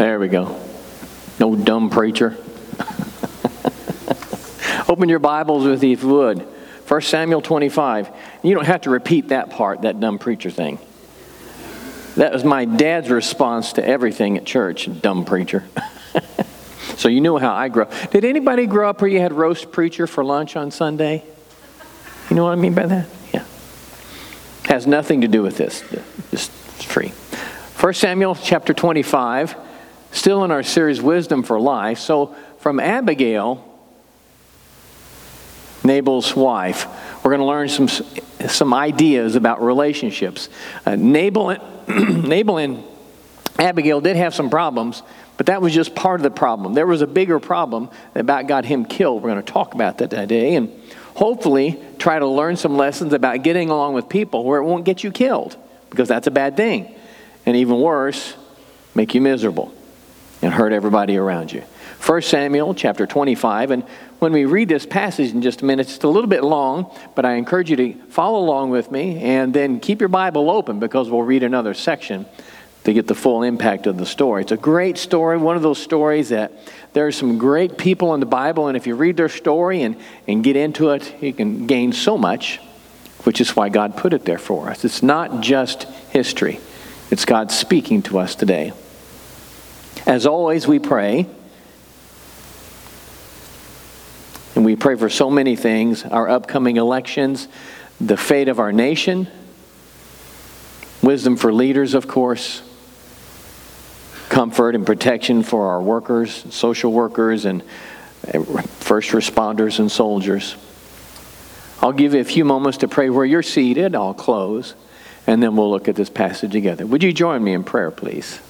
There we go. No dumb preacher. Open your Bibles with you if you would. 1 Samuel 25. You don't have to repeat that part, that dumb preacher thing. That was my dad's response to everything at church, dumb preacher. So you know how I grew up. Did anybody grow up where you had roast preacher for lunch on Sunday? You know what I mean by that? Yeah. Has nothing to do with this. It's free. 1 Samuel chapter 25, still in our series, Wisdom for Life. So from Abigail, Nabal's wife, we're going to learn some ideas about relationships. Nabal and Abigail did have some problems, but that was just part of the problem. There was a bigger problem about got him killed. We're going to talk about that today and hopefully try to learn some lessons about getting along with people where it won't get you killed, because that's a bad thing. And even worse, make you miserable and hurt everybody around you. 1 Samuel chapter 25, and when we read this passage in just a minute, it's a little bit long, but I encourage you to follow along with me and then keep your Bible open, because we'll read another section to get the full impact of the story. It's a great story, one of those stories that there are some great people in the Bible, and if you read their story and get into it, you can gain so much, which is why God put it there for us. It's not just history. It's God speaking to us today. As always, we pray. And we pray for so many things, our upcoming elections, the fate of our nation, wisdom for leaders, of course, comfort and protection for our workers, social workers, and first responders and soldiers. I'll give you a few moments to pray where you're seated. I'll close, and then we'll look at this passage together. Would you join me in prayer, please?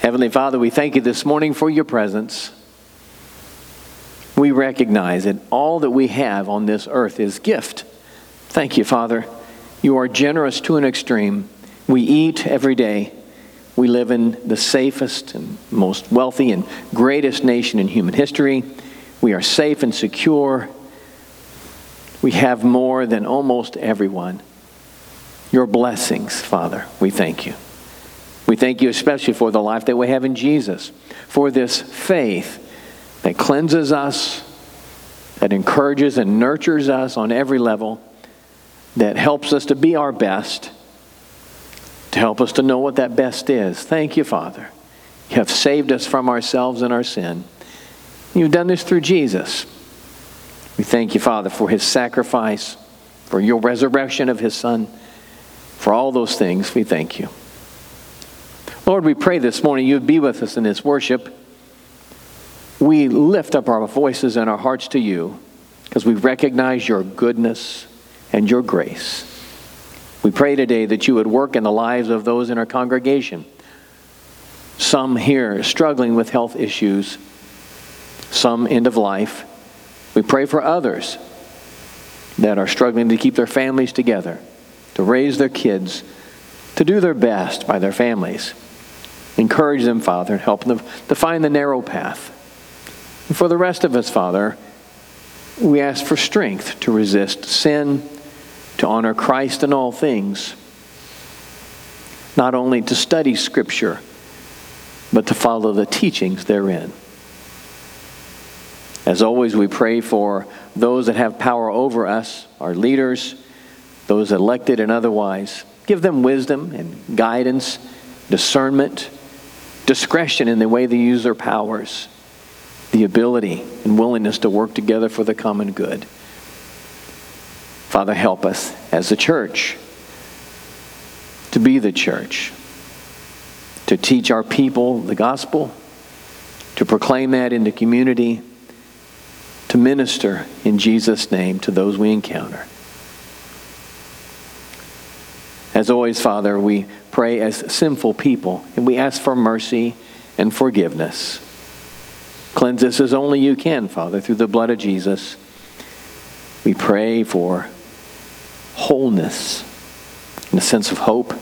Heavenly Father, we thank you this morning for your presence. We recognize that all that we have on this earth is gift. Thank you, Father. You are generous to an extreme. We eat every day. We live in the safest and most wealthy and greatest nation in human history. We are safe and secure. We have more than almost everyone. Your blessings, Father, we thank you. We thank you especially for the life that we have in Jesus, for this faith that cleanses us, that encourages and nurtures us on every level, that helps us to be our best, to help us to know what that best is. Thank you, Father. You have saved us from ourselves and our sin. You've done this through Jesus. We thank you, Father, for his sacrifice, for your resurrection of his Son, for all those things. We thank you. Lord, we pray this morning you'd be with us in this worship. We lift up our voices and our hearts to you because we recognize your goodness and your grace. We pray today that you would work in the lives of those in our congregation. Some here struggling with health issues, some end of life. We pray for others that are struggling to keep their families together, to raise their kids, to do their best by their families. Encourage them, Father, and help them to find the narrow path. And for the rest of us, Father, we ask for strength to resist sin, to honor Christ in all things, not only to study Scripture, but to follow the teachings therein. As always, we pray for those that have power over us, our leaders, those elected and otherwise. Give them wisdom and guidance, discernment, discretion in the way they use their powers, the ability and willingness to work together for the common good. Father, help us as a church to be the church, to teach our people the gospel, to proclaim that in the community, to minister in Jesus' name to those we encounter. As always, Father, we pray as sinful people, and we ask for mercy and forgiveness. Cleanse us as only you can, Father, through the blood of Jesus. We pray for wholeness and a sense of hope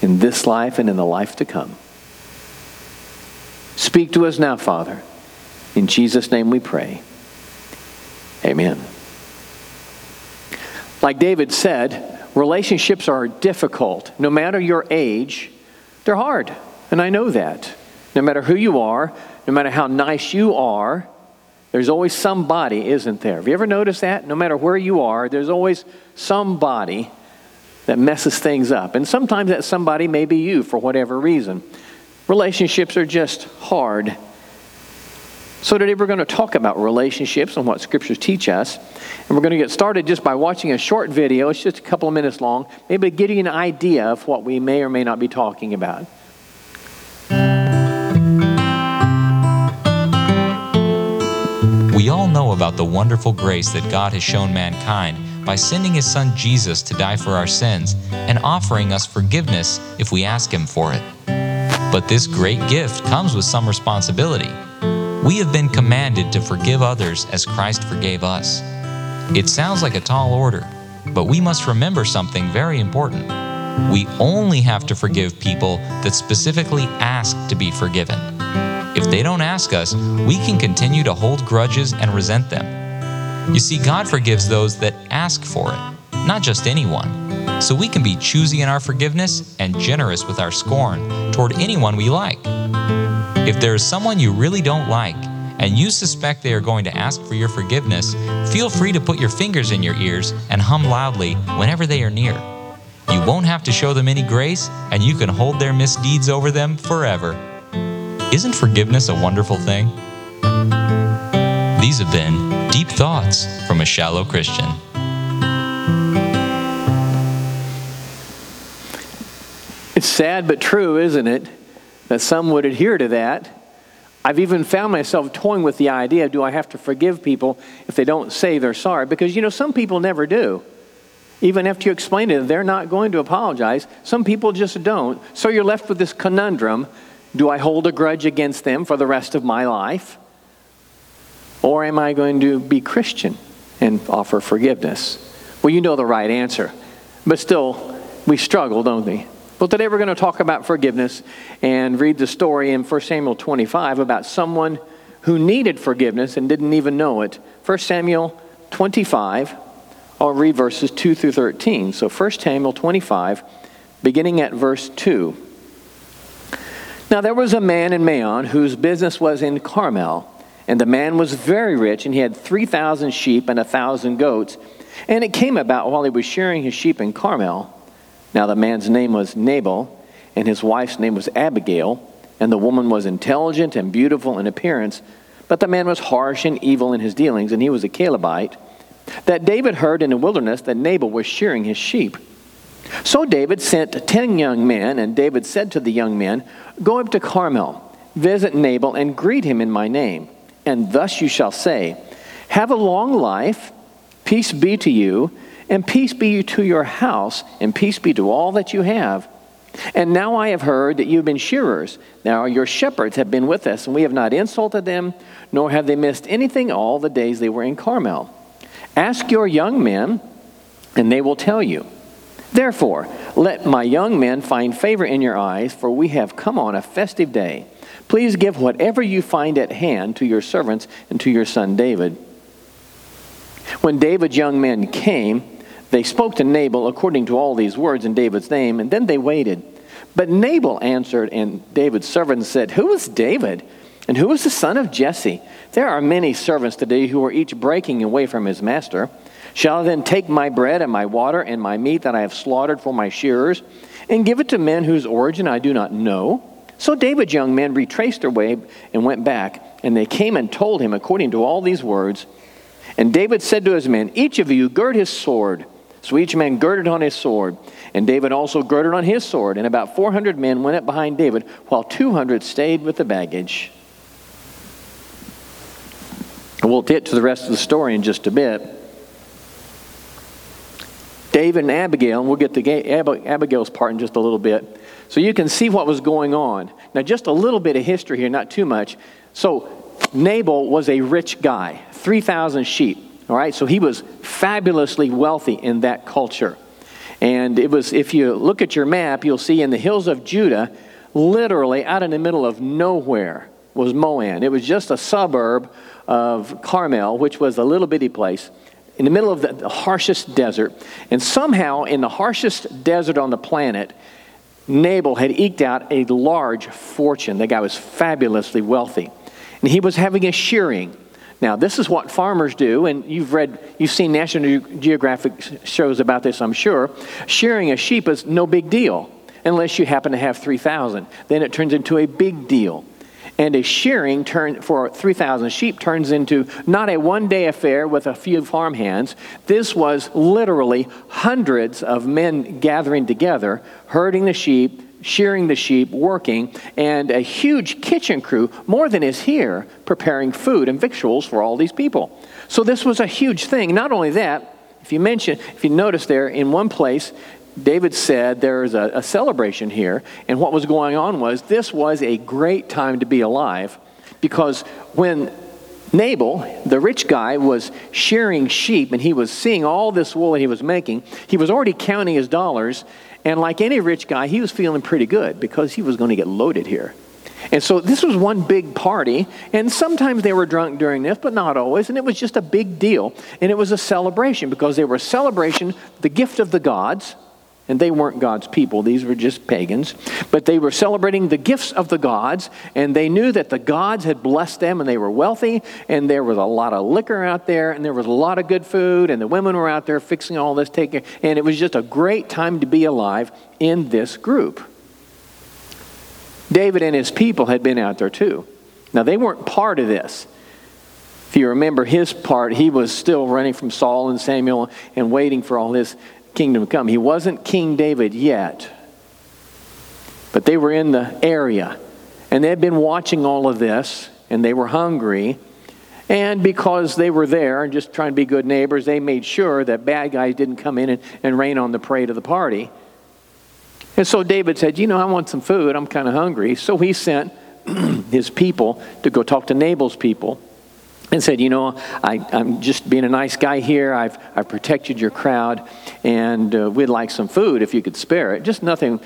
in this life and in the life to come. Speak to us now, Father. In Jesus' name we pray. Amen. Like David said, relationships are difficult. No matter your age, they're hard. And I know that. No matter who you are, no matter how nice you are, there's always somebody, isn't there? Have you ever noticed that? No matter where you are, there's always somebody that messes things up. And sometimes that somebody may be you for whatever reason. Relationships are just hard. So today we're going to talk about relationships and what scriptures teach us. And we're going to get started just by watching a short video. It's just a couple of minutes long. Maybe give you an idea of what we may or may not be talking about. We all know about the wonderful grace that God has shown mankind by sending His Son Jesus to die for our sins and offering us forgiveness if we ask Him for it. But this great gift comes with some responsibility. We have been commanded to forgive others as Christ forgave us. It sounds like a tall order, but we must remember something very important. We only have to forgive people that specifically ask to be forgiven. If they don't ask us, we can continue to hold grudges and resent them. You see, God forgives those that ask for it, not just anyone. So we can be choosy in our forgiveness and generous with our scorn toward anyone we like. If there is someone you really don't like and you suspect they are going to ask for your forgiveness, feel free to put your fingers in your ears and hum loudly whenever they are near. You won't have to show them any grace, and you can hold their misdeeds over them forever. Isn't forgiveness a wonderful thing? These have been Deep Thoughts from a Shallow Christian. It's sad but true, isn't it, that some would adhere to that. I've even found myself toying with the idea, do I have to forgive people if they don't say they're sorry? Because, some people never do. Even after you explain it, they're not going to apologize. Some people just don't. So you're left with this conundrum, do I hold a grudge against them for the rest of my life? Or am I going to be Christian and offer forgiveness? Well, you know the right answer. But still, we struggle, don't we? Well, today we're going to talk about forgiveness and read the story in 1 Samuel 25 about someone who needed forgiveness and didn't even know it. 1 Samuel 25, I'll read verses 2 through 13. So 1 Samuel 25, beginning at verse 2. Now there was a man in Maon whose business was in Carmel, and the man was very rich, and he had 3,000 sheep and 1,000 goats. And it came about while he was shearing his sheep in Carmel. Now the man's name was Nabal, and his wife's name was Abigail, and the woman was intelligent and beautiful in appearance, but the man was harsh and evil in his dealings, and he was a Calebite. That David heard in the wilderness that Nabal was shearing his sheep. So David sent 10 young men, and David said to the young men, "Go up to Carmel, visit Nabal, and greet him in my name. And thus you shall say, 'Have a long life, peace be to you, and peace be to your house, and peace be to all that you have. And now I have heard that you've been shearers. Now your shepherds have been with us, and we have not insulted them, nor have they missed anything all the days they were in Carmel. Ask your young men, and they will tell you. Therefore, let my young men find favor in your eyes, for we have come on a festive day. Please give whatever you find at hand to your servants and to your son David.' When David's young men came, they spoke to Nabal according to all these words in David's name, and then they waited. But Nabal answered, and David's servants said, 'Who is David? And who is the son of Jesse? There are many servants today who are each breaking away from his master. Shall I then take my bread and my water and my meat that I have slaughtered for my shearers, and give it to men whose origin I do not know?' So David's young men retraced their way and went back, and they came and told him according to all these words. And David said to his men, 'Each of you gird his sword.' So each man girded on his sword, and David also girded on his sword, and about 400 men went up behind David, while 200 stayed with the baggage." We'll get to the rest of the story in just a bit. David and Abigail, and we'll get to Abigail's part in just a little bit. So you can see what was going on. Now, just a little bit of history here, not too much. So Nabal was a rich guy, 3,000 sheep. All right, so he was fabulously wealthy in that culture. And it was, if you look at your map, you'll see in the hills of Judah, literally out in the middle of nowhere was Moab. It was just a suburb of Carmel, which was a little bitty place, in the middle of the harshest desert. And somehow, in the harshest desert on the planet, Nabal had eked out a large fortune. The guy was fabulously wealthy. And he was having a shearing. Now, this is what farmers do, and you've seen National Geographic shows about this, I'm sure. Shearing a sheep is no big deal, unless you happen to have 3,000. Then it turns into a big deal. And a shearing for 3,000 sheep turns into not a one-day affair with a few farmhands. This was literally hundreds of men gathering together, herding the sheep, shearing the sheep, working, and a huge kitchen crew, more than is here, preparing food and victuals for all these people. So this was a huge thing. Not only that, if you notice there, in one place, David said there is a celebration here, and what was going on was this was a great time to be alive, because when Nabal, the rich guy, was shearing sheep and he was seeing all this wool that he was making, he was already counting his dollars, and like any rich guy, he was feeling pretty good because he was going to get loaded here. And so this was one big party, and sometimes they were drunk during this, but not always, and it was just a big deal, and it was a celebration because they were celebrating the gift of the gods. And they weren't God's people. These were just pagans. But they were celebrating the gifts of the gods, and they knew that the gods had blessed them, and they were wealthy, and there was a lot of liquor out there, and there was a lot of good food, and the women were out there fixing all this, and it was just a great time to be alive in this group. David and his people had been out there too. Now, they weren't part of this. If you remember his part, he was still running from Saul and Samuel and waiting for all this kingdom come. He wasn't King David yet, but they were in the area, and they had been watching all of this, and they were hungry, and because they were there and just trying to be good neighbors, they made sure that bad guys didn't come in and rain on the parade of the party. And so David said, I want some food. I'm kind of hungry. So he sent his people to go talk to Nabal's people and said, I'm just being a nice guy here. I've protected your crowd, and we'd like some food if you could spare it. Just nothing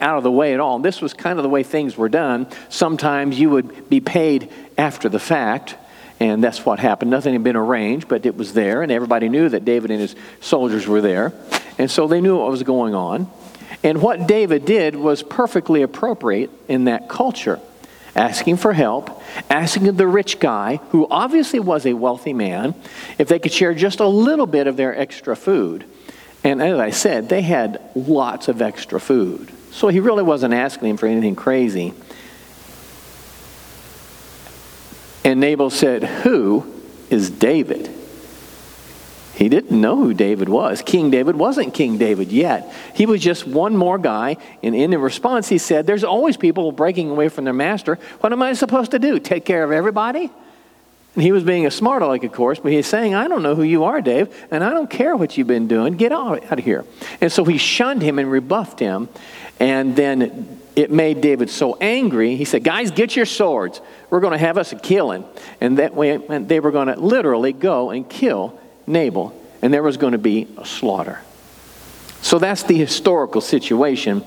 out of the way at all. This was kind of the way things were done. Sometimes you would be paid after the fact, and that's what happened. Nothing had been arranged, but it was there, and everybody knew that David and his soldiers were there. And so they knew what was going on. And what David did was perfectly appropriate in that culture. Asking for help, asking the rich guy, who obviously was a wealthy man, if they could share just a little bit of their extra food. And as I said, they had lots of extra food. So he really wasn't asking him for anything crazy. And Nabal said, "Who is David?" He didn't know who David was. King David wasn't King David yet. He was just one more guy. And in the response, he said, there's always people breaking away from their master. What am I supposed to do? Take care of everybody? And he was being a smart aleck, of course, but he's saying, I don't know who you are, Dave, and I don't care what you've been doing. Get out of here. And so he shunned him and rebuffed him. And then it made David so angry, he said, guys, get your swords. We're going to have us a killing. And that way, they were going to literally go and kill Nabal, and there was going to be a slaughter. So that's the historical situation.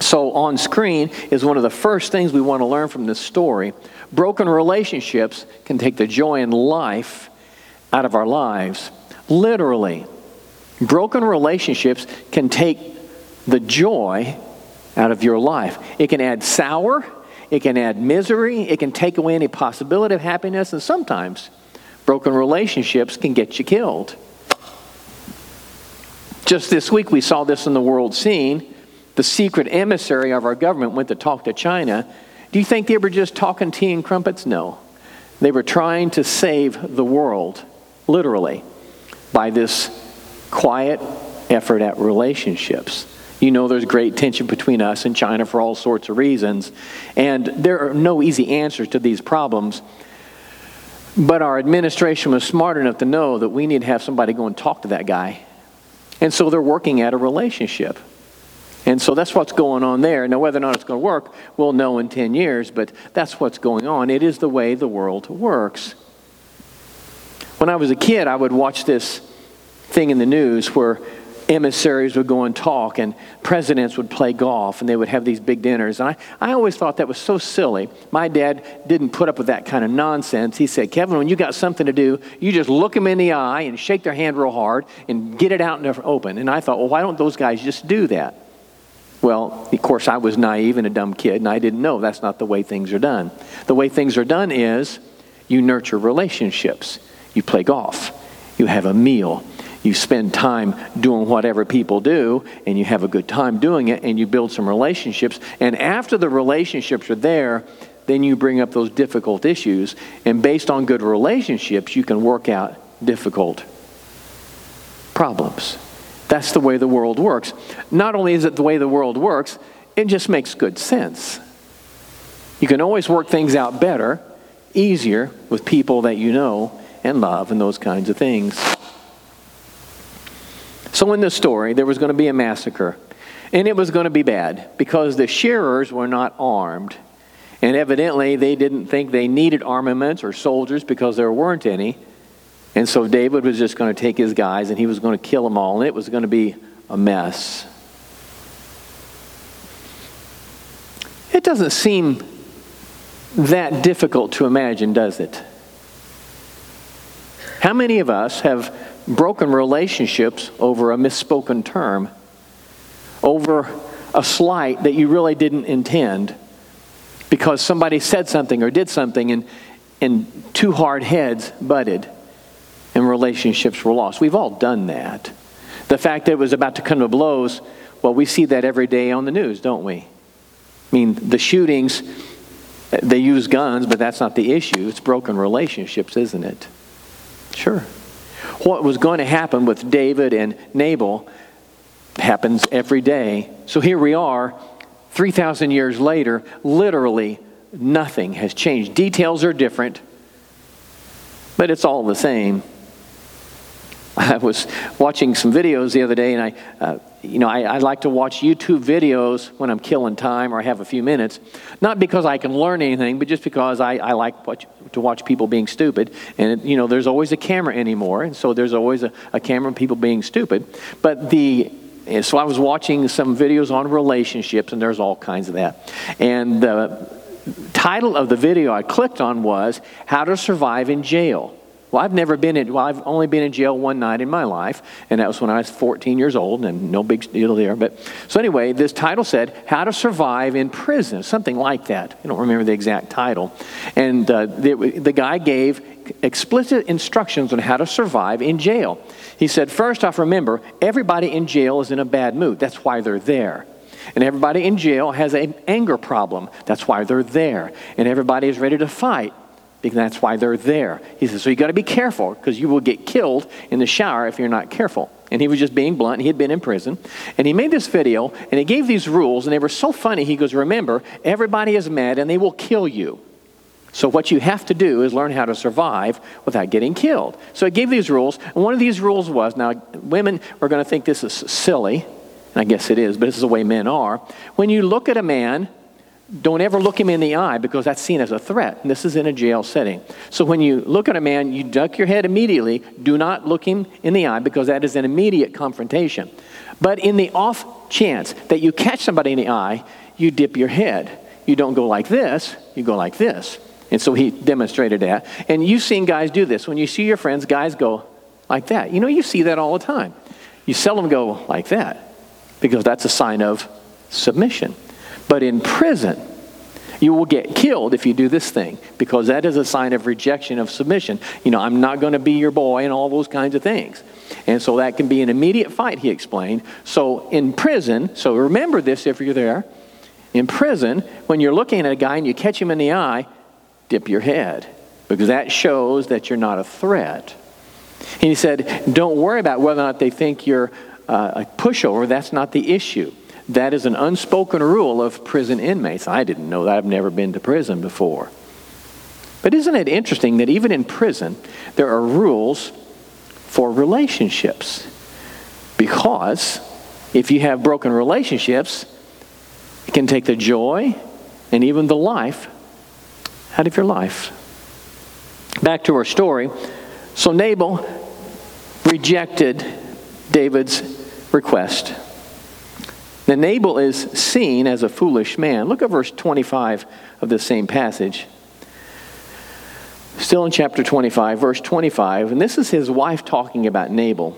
So on screen is one of the first things we want to learn from this story. Broken relationships can take the joy in life out of our lives. Literally, broken relationships can take the joy out of your life. It can add sour, it can add misery, it can take away any possibility of happiness, and sometimes broken relationships can get you killed. Just this week, we saw this in the world scene. The secret emissary of our government went to talk to China. Do you think they were just talking tea and crumpets? No. They were trying to save the world, literally, by this quiet effort at relationships. There's great tension between us and China for all sorts of reasons, and there are no easy answers to these problems. But our administration was smart enough to know that we need to have somebody go and talk to that guy. And so they're working at a relationship. And so that's what's going on there. Now, whether or not it's going to work, we'll know in 10 years, but that's what's going on. It is the way the world works. When I was a kid, I would watch this thing in the news where emissaries would go and talk, and presidents would play golf, and they would have these big dinners. And I always thought that was so silly. My dad didn't put up with that kind of nonsense. He said, Kevin, when you got something to do, you just look them in the eye and shake their hand real hard and get it out in the open. And I thought, well, why don't those guys just do that? Well, of course, I was naive and a dumb kid, and I didn't know that's not the way things are done. The way things are done is you nurture relationships. You play golf. You have a meal. You spend time doing whatever people do, and you have a good time doing it, and you build some relationships. And after the relationships are there, then you bring up those difficult issues. And based on good relationships, you can work out difficult problems. That's the way the world works. Not only is it the way the world works, it just makes good sense. You can always work things out better, easier, with people that you know and love and those kinds of things. So in this story, there was going to be a massacre, and it was going to be bad because the shearers were not armed, and evidently they didn't think they needed armaments or soldiers because there weren't any, and so David was just going to take his guys, and he was going to kill them all, and it was going to be a mess. It doesn't seem that difficult to imagine, does it? How many of us have broken relationships over a misspoken term, over a slight that you really didn't intend because somebody said something or did something, and two hard heads butted and relationships were lost? We've all done that. The fact that it was about to come to blows, well, we see that every day on the news, don't we? I mean, the shootings, they use guns, but that's not the issue. It's broken relationships, isn't it? Sure. What was going to happen with David and Nabal happens every day. So here we are, 3,000 years later, literally nothing has changed. Details are different, but it's all the same. I was watching some videos the other day, and I like to watch YouTube videos when I'm killing time or I have a few minutes. Not because I can learn anything, but just because I like to watch people being stupid. And, there's always a camera anymore, and so there's always a camera of people being stupid. So I was watching some videos on relationships, and there's all kinds of that. And the title of the video I clicked on was, How to Survive in Jail. Well, I've only been in jail one night in my life, and that was when I was 14 years old, and no big deal there. But so anyway, this title said, How to Survive in Prison, something like that. I don't remember the exact title. And the guy gave explicit instructions on how to survive in jail. He said, first off, remember, everybody in jail is in a bad mood. That's why they're there. And everybody in jail has an anger problem. That's why they're there. And everybody is ready to fight. That's why they're there. He says, so you got to be careful because you will get killed in the shower if you're not careful. And he was just being blunt. He had been in prison. And he made this video, and he gave these rules, and they were so funny. He goes, remember, everybody is mad, and they will kill you. So what you have to do is learn how to survive without getting killed. So he gave these rules, and one of these rules was, now, women are going to think this is silly, and I guess it is, but this is the way men are. When you look at a man, don't ever look him in the eye because that's seen as a threat. And this is in a jail setting. So when you look at a man, you duck your head immediately. Do not look him in the eye because that is an immediate confrontation. But in the off chance that you catch somebody in the eye, you dip your head. You don't go like this. You go like this. And so he demonstrated that. And you've seen guys do this. When you see your friends, guys go like that. You see that all the time. You seldom go like that because that's a sign of submission. But in prison, you will get killed if you do this thing because that is a sign of rejection of submission. I'm not going to be your boy and all those kinds of things. And so that can be an immediate fight, he explained. So in prison, so remember this if you're there. In prison, when you're looking at a guy and you catch him in the eye, dip your head because that shows that you're not a threat. And he said, don't worry about whether or not they think you're a pushover. That's not the issue. That is an unspoken rule of prison inmates. I didn't know that. I've never been to prison before. But isn't it interesting that even in prison, there are rules for relationships? Because if you have broken relationships, it can take the joy and even the life out of your life. Back to our story. So Nabal rejected David's request. Now, Nabal is seen as a foolish man. Look at verse 25 of this same passage. Still in chapter 25, verse 25, and this is his wife talking about Nabal.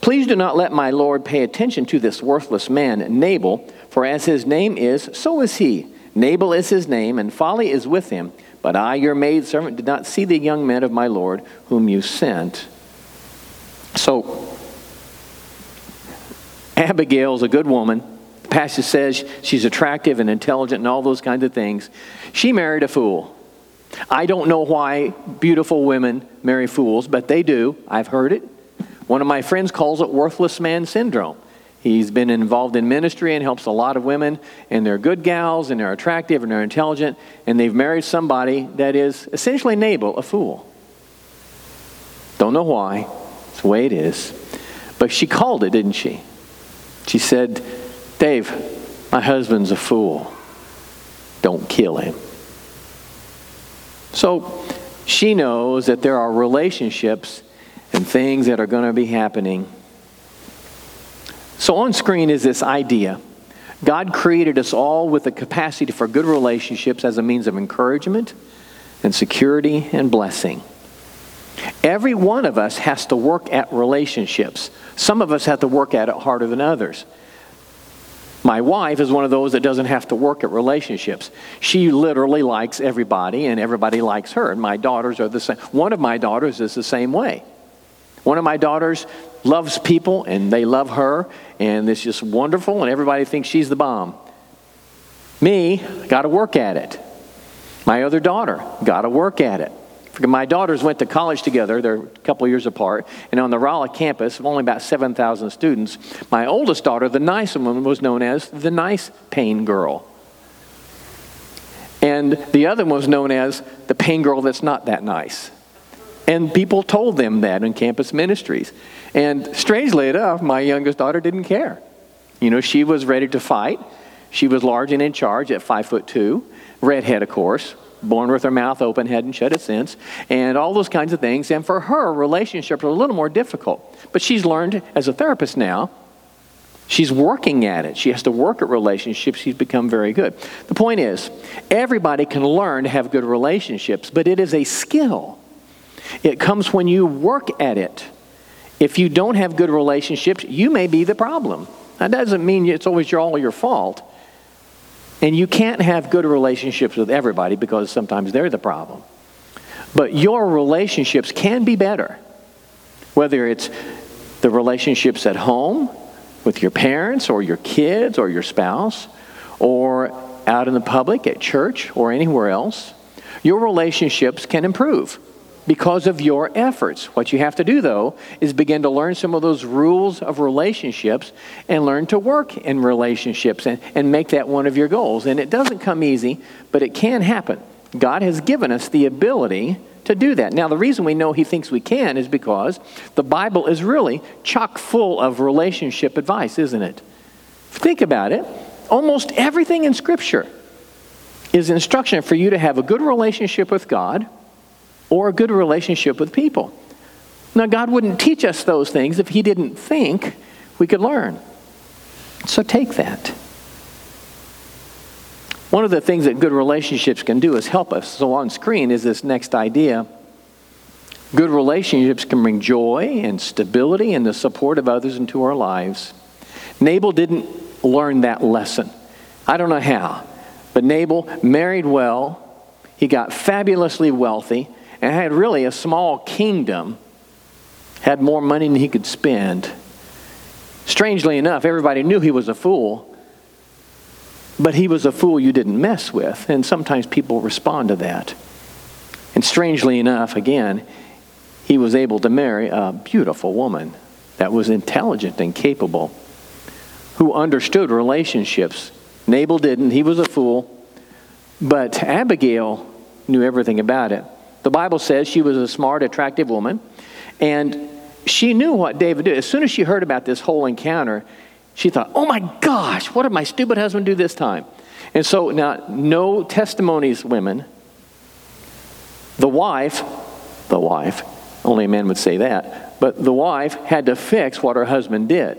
"Please do not let my lord pay attention to this worthless man, Nabal, for as his name is, so is he. Nabal is his name, and folly is with him. But I, your maidservant, did not see the young men of my lord whom you sent." So, Abigail is a good woman. The passage says she's attractive and intelligent and all those kinds of things. She married a fool. I don't know why beautiful women marry fools, but they do. I've heard it. One of my friends calls it worthless man syndrome. He's been involved in ministry and helps a lot of women, and they're good gals, and they're attractive, and they're intelligent, and they've married somebody that is essentially Nabal, a fool. Don't know why. It's the way it is. But she called it, didn't she? She said, "Dave, my husband's a fool. Don't kill him." So she knows that there are relationships and things that are going to be happening. So on screen is this idea. God created us all with the capacity for good relationships as a means of encouragement and security and blessing. Every one of us has to work at relationships. Some of us have to work at it harder than others. My wife is one of those that doesn't have to work at relationships. She literally likes everybody, and everybody likes her. And my daughters are the same. One of my daughters is the same way. One of my daughters loves people, and they love her, and it's just wonderful, and everybody thinks she's the bomb. Me, got to work at it. My other daughter, got to work at it. My daughters went to college together. They're a couple years apart. And on the Raleigh campus, of only about 7,000 students, my oldest daughter, the nice one, was known as the nice pain girl. And the other one was known as the pain girl that's not that nice. And people told them that in campus ministries. And strangely enough, my youngest daughter didn't care. You know, she was ready to fight. She was large and in charge at 5'2", redhead, of course. Born with her mouth open, hadn't shut it since, and all those kinds of things. And for her, relationships are a little more difficult. But she's learned as a therapist now, she's working at it. She has to work at relationships. She's become very good. The point is, everybody can learn to have good relationships, but it is a skill. It comes when you work at it. If you don't have good relationships, you may be the problem. That doesn't mean it's always all your fault. And you can't have good relationships with everybody because sometimes they're the problem. But your relationships can be better. Whether it's the relationships at home with your parents or your kids or your spouse, or out in the public at church or anywhere else, your relationships can improve because of your efforts. What you have to do, though, is begin to learn some of those rules of relationships and learn to work in relationships and make that one of your goals. And it doesn't come easy, but it can happen. God has given us the ability to do that. Now, the reason we know He thinks we can is because the Bible is really chock full of relationship advice, isn't it? Think about it. Almost everything in Scripture is instruction for you to have a good relationship with God or a good relationship with people. Now, God wouldn't teach us those things if He didn't think we could learn. So take that. One of the things that good relationships can do is help us. So on screen is this next idea. Good relationships can bring joy and stability and the support of others into our lives. Nabal didn't learn that lesson. I don't know how, but Nabal married well. He got fabulously wealthy. And had really a small kingdom, had more money than he could spend. Strangely enough, everybody knew he was a fool, but he was a fool you didn't mess with, and sometimes people respond to that. And strangely enough, again, he was able to marry a beautiful woman that was intelligent and capable, who understood relationships. Nabal didn't, he was a fool, but Abigail knew everything about it. The Bible says she was a smart, attractive woman, and she knew what David did. As soon as she heard about this whole encounter, She thought, oh my gosh, what did my stupid husband do this time? And so now, no testimonies, women. The wife, only a man would say that, but the wife had to fix what her husband did.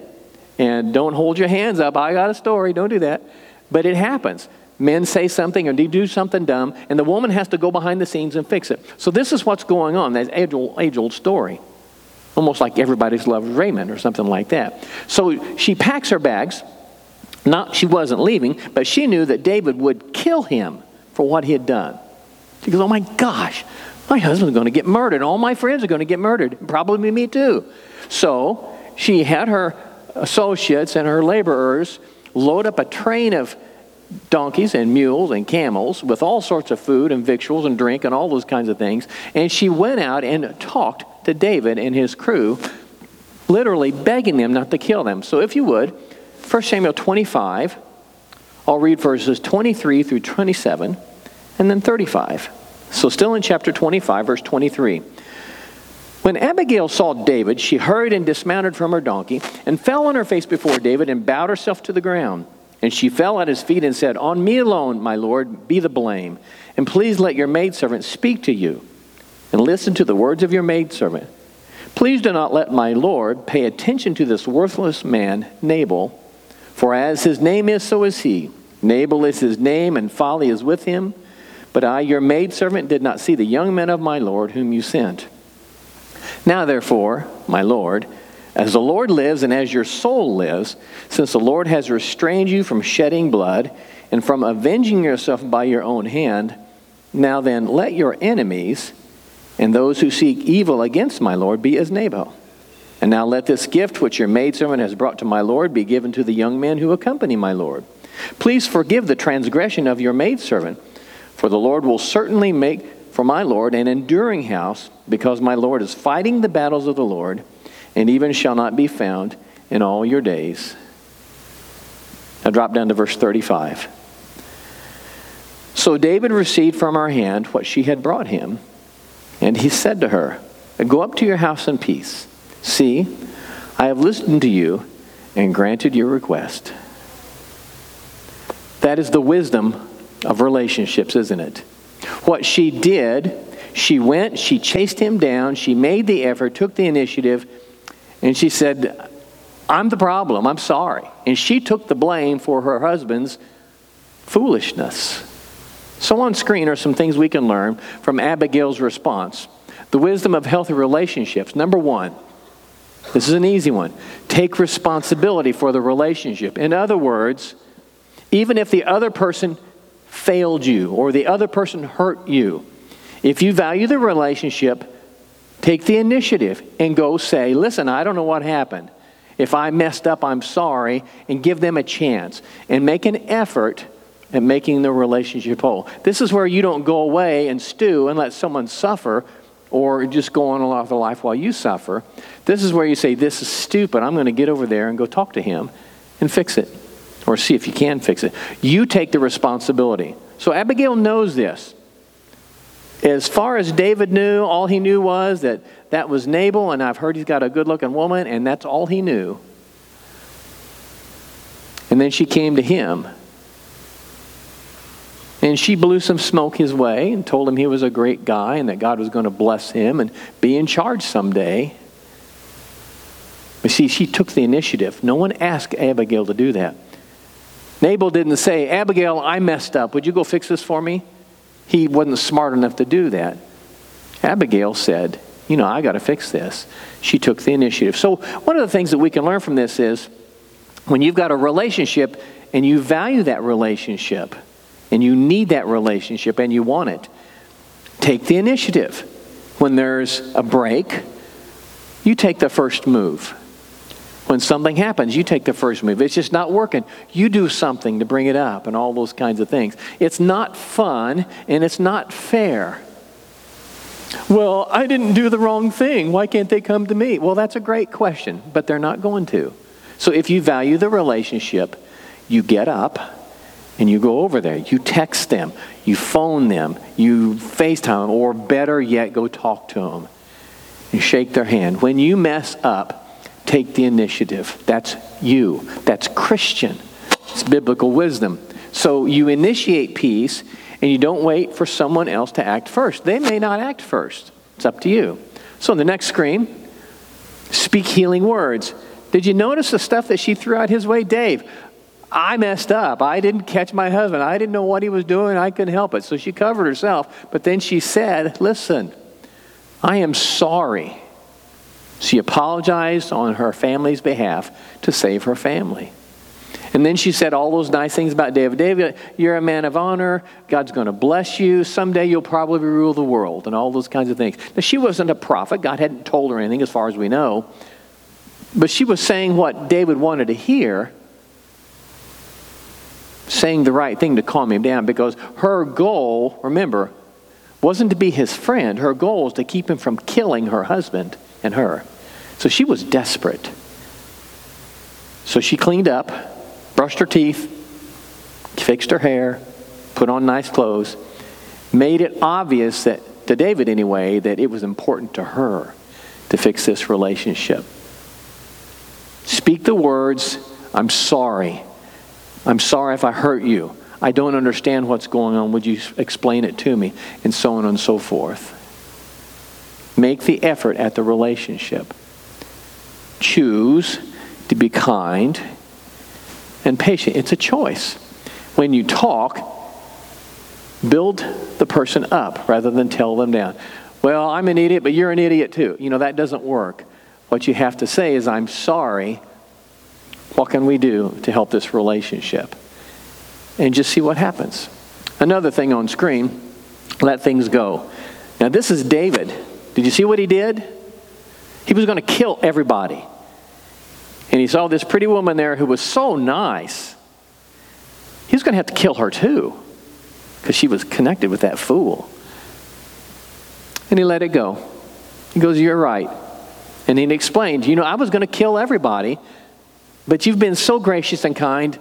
And don't hold your hands up. I got a story. Don't do that. But it happens. Men say something or they do something dumb, and the woman has to go behind the scenes and fix it. So this is what's going on. That's age-old story. Almost like Everybody's Loved Raymond or something like that. So she packs her bags. She wasn't leaving, but she knew that David would kill him for what he had done. She goes, oh my gosh, my husband's going to get murdered. All my friends are going to get murdered. Probably me too. So she had her associates and her laborers load up a train of donkeys and mules and camels with all sorts of food and victuals and drink and all those kinds of things. And she went out and talked to David and his crew, literally begging them not to kill them. So if you would, 1 Samuel 25, I'll read verses 23 through 27 and then 35. So still in chapter 25, verse 23. When Abigail saw David, she hurried and dismounted from her donkey and fell on her face before David and bowed herself to the ground. And she fell at his feet and said, on me alone, my Lord, be the blame. And please let your maidservant speak to you and listen to the words of your maidservant. Please do not let my Lord pay attention to this worthless man, Nabal, for as his name is, so is he. Nabal is his name and folly is with him. But I, your maidservant, did not see the young men of my Lord whom you sent. Now, therefore, my Lord, as the Lord lives and as your soul lives, since the Lord has restrained you from shedding blood and from avenging yourself by your own hand, now then let your enemies and those who seek evil against my Lord be as Nabal. And now let this gift which your maidservant has brought to my Lord be given to the young men who accompany my Lord. Please forgive the transgression of your maidservant, for the Lord will certainly make for my Lord an enduring house, because my Lord is fighting the battles of the Lord, and even shall not be found in all your days. Now drop down to verse 35. So David received from her hand what she had brought him, and he said to her, go up to your house in peace. See, I have listened to you and granted your request. That is the wisdom of relationships, isn't it? What she did, she went, she chased him down, she made the effort, took the initiative, and she said, I'm the problem, I'm sorry. And she took the blame for her husband's foolishness. So on screen are some things we can learn from Abigail's response. The wisdom of healthy relationships. Number one, this is an easy one. Take responsibility for the relationship. In other words, even if the other person failed you or the other person hurt you, if you value the relationship, take the initiative and go say, listen, I don't know what happened. If I messed up, I'm sorry, and give them a chance and make an effort at making the relationship whole. This is where you don't go away and stew and let someone suffer or just go on along with their life while you suffer. This is where you say, this is stupid. I'm going to get over there and go talk to him and fix it or see if you can fix it. You take the responsibility. So Abigail knows this. As far as David knew, all he knew was that was Nabal, and I've heard he's got a good-looking woman, and that's all he knew. And then she came to him. And she blew some smoke his way and told him he was a great guy and that God was going to bless him and be in charge someday. But see, she took the initiative. No one asked Abigail to do that. Nabal didn't say, Abigail, I messed up. Would you go fix this for me? He wasn't smart enough to do that. Abigail said, I got to fix this. She took the initiative. So one of the things that we can learn from this is when you've got a relationship and you value that relationship and you need that relationship and you want it, take the initiative. When there's a break, you take the first move. When something happens, you take the first move. It's just not working. You do something to bring it up and all those kinds of things. It's not fun and it's not fair. Well, I didn't do the wrong thing. Why can't they come to me? Well, that's a great question, but they're not going to. So if you value the relationship, you get up and you go over there. You text them. You phone them. You FaceTime them, or better yet, go talk to them and shake their hand. When you mess up, take the initiative. That's you. That's Christian. It's biblical wisdom. So you initiate peace, and you don't wait for someone else to act first. They may not act first. It's up to you. So on the next screen, speak healing words. Did you notice the stuff that she threw out his way? Dave, I messed up. I didn't catch my husband. I didn't know what he was doing. I couldn't help it. So she covered herself. But then she said, listen, I am sorry. She apologized on her family's behalf to save her family. And then she said all those nice things about David. David, you're a man of honor. God's going to bless you. Someday you'll probably rule the world and all those kinds of things. Now, she wasn't a prophet. God hadn't told her anything as far as we know. But she was saying what David wanted to hear, saying the right thing to calm him down, because her goal, remember, wasn't to be his friend. Her goal was to keep him from killing her husband and her. So she was desperate. So she cleaned up, brushed her teeth, fixed her hair, put on nice clothes, made it obvious that, to David anyway, that it was important to her to fix this relationship. Speak the words, I'm sorry. I'm sorry if I hurt you. I don't understand what's going on. Would you explain it to me? And so on and so forth. Make the effort at the relationship. Choose to be kind and patient. It's a choice. When you talk, build the person up rather than tell them down. Well, I'm an idiot, but you're an idiot too. You know, that doesn't work. What you have to say is, I'm sorry. What can we do to help this relationship? And just see what happens. Another thing on screen, let things go. Now this is David. Did you see what he did? He was going to kill everybody. And he saw this pretty woman there who was so nice. He was going to have to kill her too, because she was connected with that fool. And he let it go. He goes, you're right. And he explained, you know, I was going to kill everybody, but you've been so gracious and kind,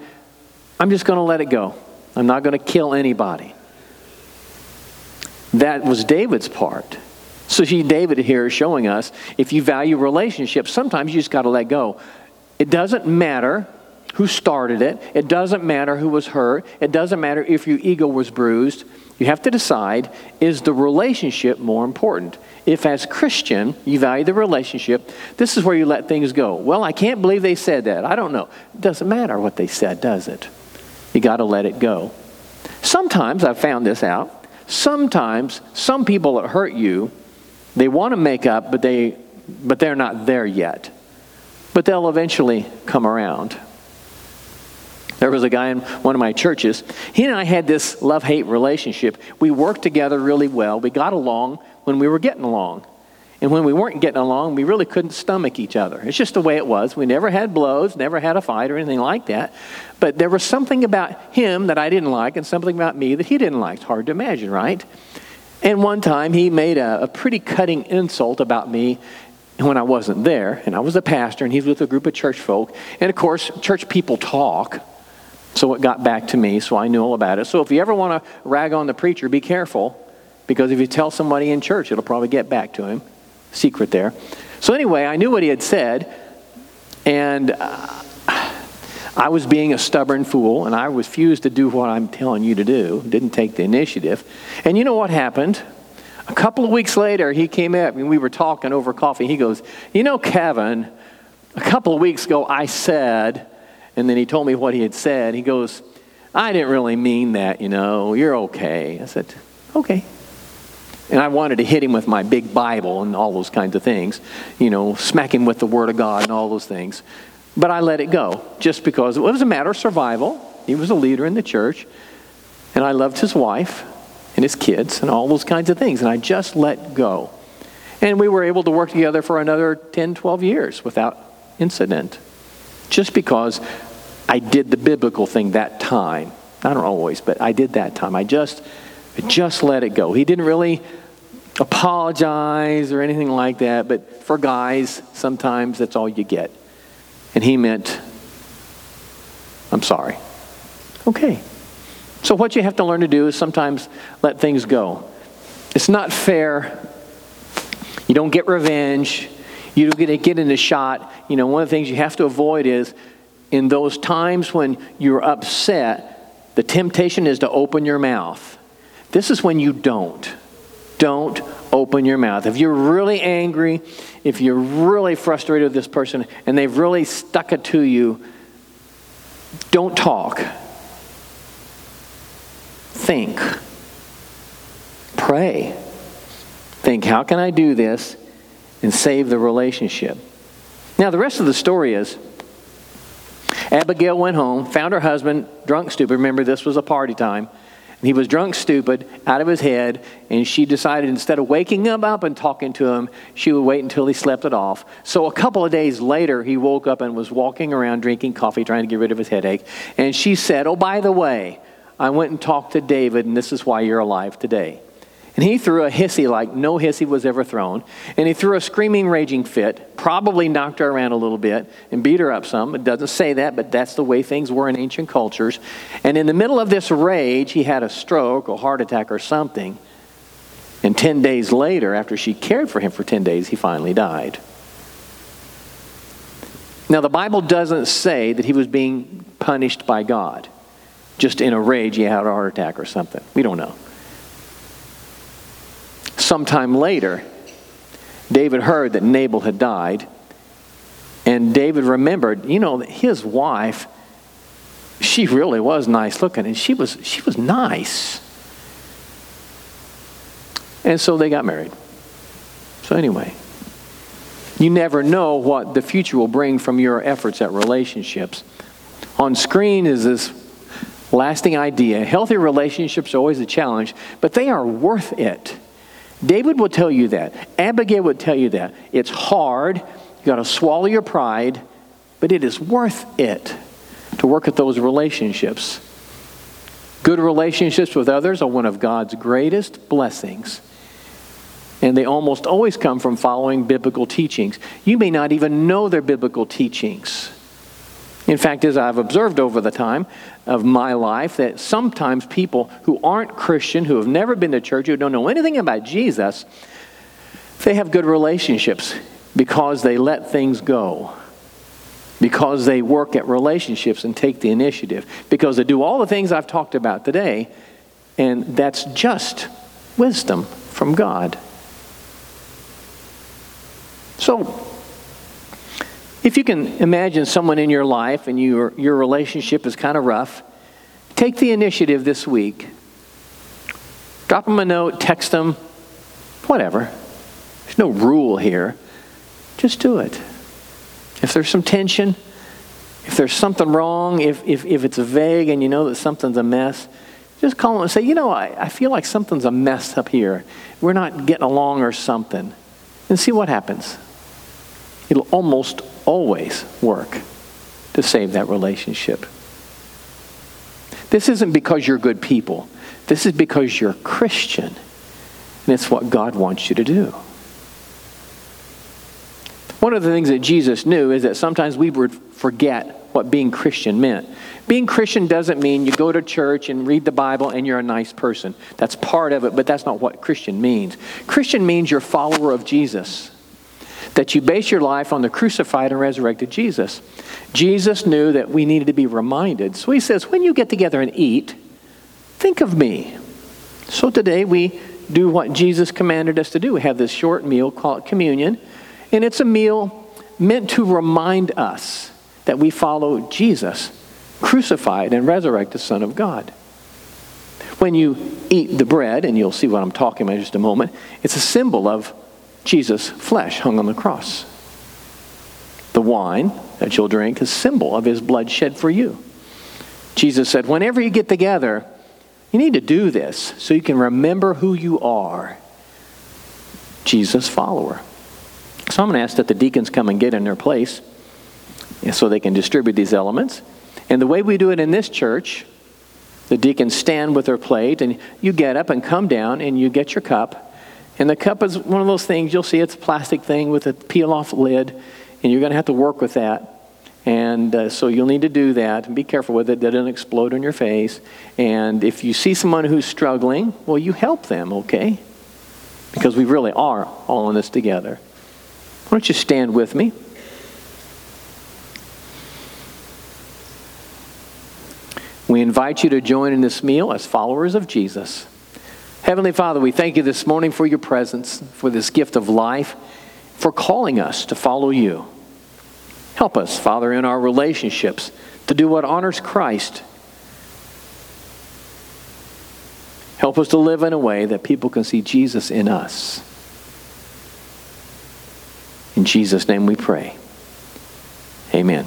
I'm just going to let it go. I'm not going to kill anybody. That was David's part. So David here is showing us, if you value relationships, sometimes you just got to let go. It doesn't matter who started it. It doesn't matter who was hurt. It doesn't matter if your ego was bruised. You have to decide, is the relationship more important? If as Christian, you value the relationship, this is where you let things go. Well, I can't believe they said that. I don't know. It doesn't matter what they said, does it? You got to let it go. Sometimes, I've found this out, sometimes some people that hurt you, they want to make up, but they're not there yet. But they'll eventually come around. There was a guy in one of my churches. He and I had this love-hate relationship. We worked together really well. We got along when we were getting along. And when we weren't getting along, we really couldn't stomach each other. It's just the way it was. We never had blows, never had a fight or anything like that. But there was something about him that I didn't like and something about me that he didn't like. It's hard to imagine, right? And one time he made a pretty cutting insult about me when I wasn't there. And I was a pastor, and he was with a group of church folk. And, of course, church people talk. So it got back to me, so I knew all about it. So if you ever want to rag on the preacher, be careful, because if you tell somebody in church, it'll probably get back to him. Secret there. So anyway, I knew what he had said, and I was being a stubborn fool, and I refused to do what I'm telling you to do. Didn't take the initiative. And you know what happened? A couple of weeks later, he came up, and we were talking over coffee. He goes, you know, Kevin, a couple of weeks ago, I said... And then he told me what he had said. He goes, I didn't really mean that, you know. You're okay. I said, okay. And I wanted to hit him with my big Bible and all those kinds of things. You know, smack him with the Word of God and all those things. But I let it go just because it was a matter of survival. He was a leader in the church. And I loved his wife and his kids and all those kinds of things. And I just let go. And we were able to work together for another 10, 12 years without incident. Just because I did the biblical thing that time. I don't always, but I did that time. I just let it go. He didn't really apologize or anything like that, but for guys, sometimes that's all you get. And he meant, I'm sorry. Okay. So what you have to learn to do is sometimes let things go. It's not fair. You don't get revenge. you're going to get in the shot. You know, one of the things you have to avoid is in those times when you're upset, the temptation is to open your mouth. This is when you don't. Don't open your mouth. If you're really angry, if you're really frustrated with this person and they've really stuck it to you, don't talk. Think. Pray. Think, how can I do this and save the relationship? Now, the rest of the story is Abigail went home, found her husband, drunk, stupid. Remember, this was a party time. And he was drunk, stupid, out of his head, and she decided instead of waking him up and talking to him, she would wait until he slept it off. So a couple of days later, he woke up and was walking around drinking coffee, trying to get rid of his headache. And she said, oh, by the way, I went and talked to David, and this is why you're alive today. And he threw a hissy like no hissy was ever thrown. And he threw a screaming, raging fit, probably knocked her around a little bit and beat her up some. It doesn't say that, but that's the way things were in ancient cultures. And in the middle of this rage, he had a stroke or heart attack or something. And 10 days later, after she cared for him for 10 days, he finally died. Now, the Bible doesn't say that he was being punished by God. Just in a rage, he had a heart attack or something. We don't know. Sometime later, David heard that Nabal had died, and David remembered, you know, his wife, she really was nice looking, and she was nice. And so they got married. So anyway, you never know what the future will bring from your efforts at relationships. On screen is this lasting idea. Healthy relationships are always a challenge, but they are worth it. David will tell you that. Abigail would tell you that. It's hard. You got to swallow your pride, but it is worth it to work at those relationships. Good relationships with others are one of God's greatest blessings, and they almost always come from following biblical teachings. You may not even know their biblical teachings. In fact, as I've observed over the time of my life, that sometimes people who aren't Christian, who have never been to church, who don't know anything about Jesus, they have good relationships because they let things go, because they work at relationships and take the initiative, because they do all the things I've talked about today, and that's just wisdom from God. So, if you can imagine someone in your life and your relationship is kind of rough, take the initiative this week. Drop them a note, text them, whatever. There's no rule here. Just do it. If there's some tension, if there's something wrong, if it's vague and you know that something's a mess, just call them and say, you know, I feel like something's a mess up here. We're not getting along or something. And see what happens. It'll almost always work to save that relationship. This isn't because you're good people. This is because you're Christian. And it's what God wants you to do. One of the things that Jesus knew is that sometimes we would forget what being Christian meant. Being Christian doesn't mean you go to church and read the Bible and you're a nice person. That's part of it, but that's not what Christian means. Christian means you're a follower of Jesus. That you base your life on the crucified and resurrected Jesus. Jesus knew that we needed to be reminded. So he says, when you get together and eat, think of me. So today we do what Jesus commanded us to do. We have this short meal called communion. And it's a meal meant to remind us that we follow Jesus, crucified and resurrected Son of God. When you eat the bread, and you'll see what I'm talking about in just a moment, it's a symbol of Jesus' flesh hung on the cross. The wine that you'll drink is a symbol of his blood shed for you. Jesus said, whenever you get together, you need to do this so you can remember who you are, Jesus' follower. So I'm going to ask that the deacons come and get in their place so they can distribute these elements. And the way we do it in this church, the deacons stand with their plate, and you get up and come down, and you get your cup. And the cup is one of those things, you'll see it's a plastic thing with a peel-off lid, and you're going to have to work with that. And so you'll need to do that, and be careful with it, that it doesn't explode on your face. And if you see someone who's struggling, well, you help them, okay? Because we really are all in this together. Why don't you stand with me? We invite you to join in this meal as followers of Jesus. Heavenly Father, we thank you this morning for your presence, for this gift of life, for calling us to follow you. Help us, Father, in our relationships to do what honors Christ. Help us to live in a way that people can see Jesus in us. In Jesus' name we pray. Amen.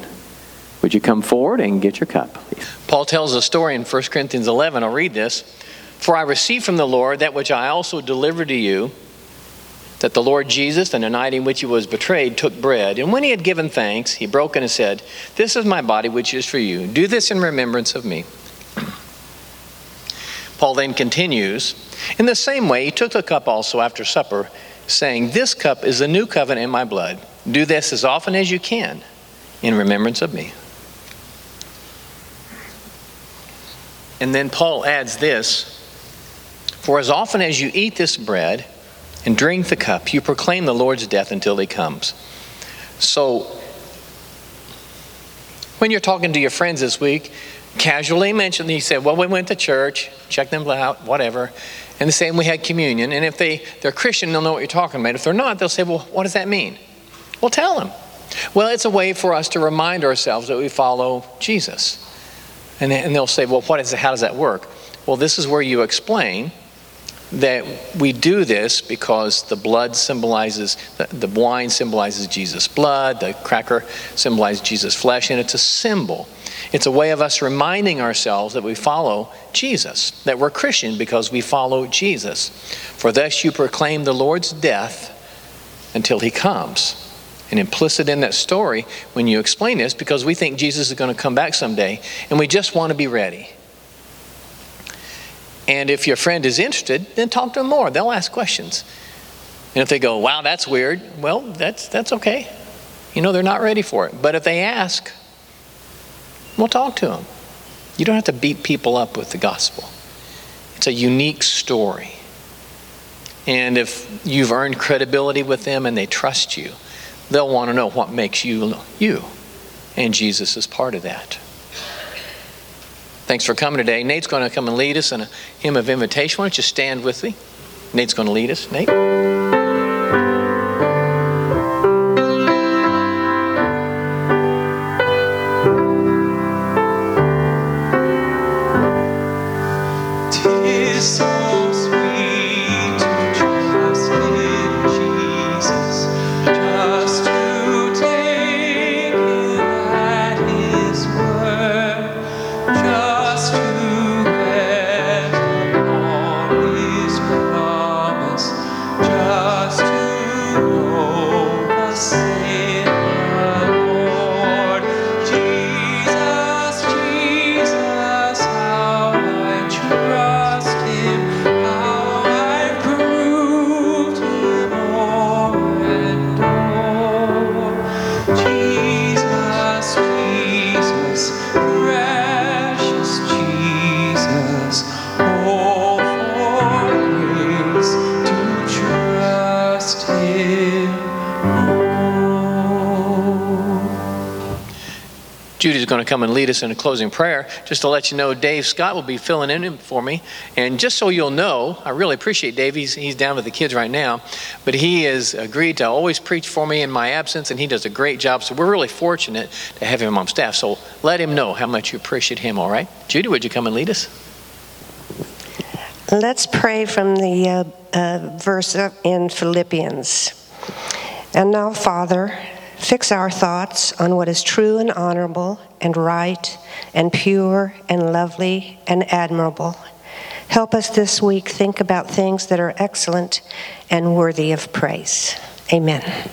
Would you come forward and get your cup, please? Paul tells a story in 1 Corinthians 11. I'll read this. For I received from the Lord that which I also delivered to you, that the Lord Jesus, on the night in which he was betrayed, took bread. And when he had given thanks, he broke it and said, This is my body which is for you. Do this in remembrance of me. Paul then continues, In the same way he took the cup also after supper, saying, This cup is the new covenant in my blood. Do this as often as you can in remembrance of me. And then Paul adds this, For as often as you eat this bread and drink the cup, you proclaim the Lord's death until he comes. So, when you're talking to your friends this week, casually mention, you say, well, we went to church, check them out, whatever. And they say, we had communion. And if they're Christian, they'll know what you're talking about. If they're not, they'll say, well, what does that mean? Well, tell them. Well, it's a way for us to remind ourselves that we follow Jesus. And they'll say, well, what is it? How does that work? Well, this is where you explain that we do this because the blood symbolizes, the wine symbolizes Jesus' blood, the cracker symbolizes Jesus' flesh, and it's a symbol. It's a way of us reminding ourselves that we follow Jesus, that we're Christian because we follow Jesus. For thus you proclaim the Lord's death until he comes. And implicit in that story, when you explain this, because we think Jesus is going to come back someday, and we just want to be ready. And if your friend is interested, then talk to them more. They'll ask questions. And if they go, wow, that's weird, well, that's okay. You know, they're not ready for it. But if they ask, we'll talk to them. You don't have to beat people up with the gospel. It's a unique story. And if you've earned credibility with them and they trust you, they'll want to know what makes you, you. And Jesus is part of that. Thanks for coming today. Nate's going to come and lead us in a hymn of invitation. Why don't you stand with me? Nate's going to lead us. Nate? Judy's going to come and lead us in a closing prayer. Just to let you know, Dave Scott will be filling in for me. And just so you'll know, I really appreciate Dave. He's down with the kids right now. But he has agreed to always preach for me in my absence, and he does a great job. So we're really fortunate to have him on staff. So let him know how much you appreciate him, all right? Judy, would you come and lead us? Let's pray from the verse in Philippians. And now, Father, fix our thoughts on what is true and honorable and right and pure and lovely and admirable. Help us this week think about things that are excellent and worthy of praise. Amen.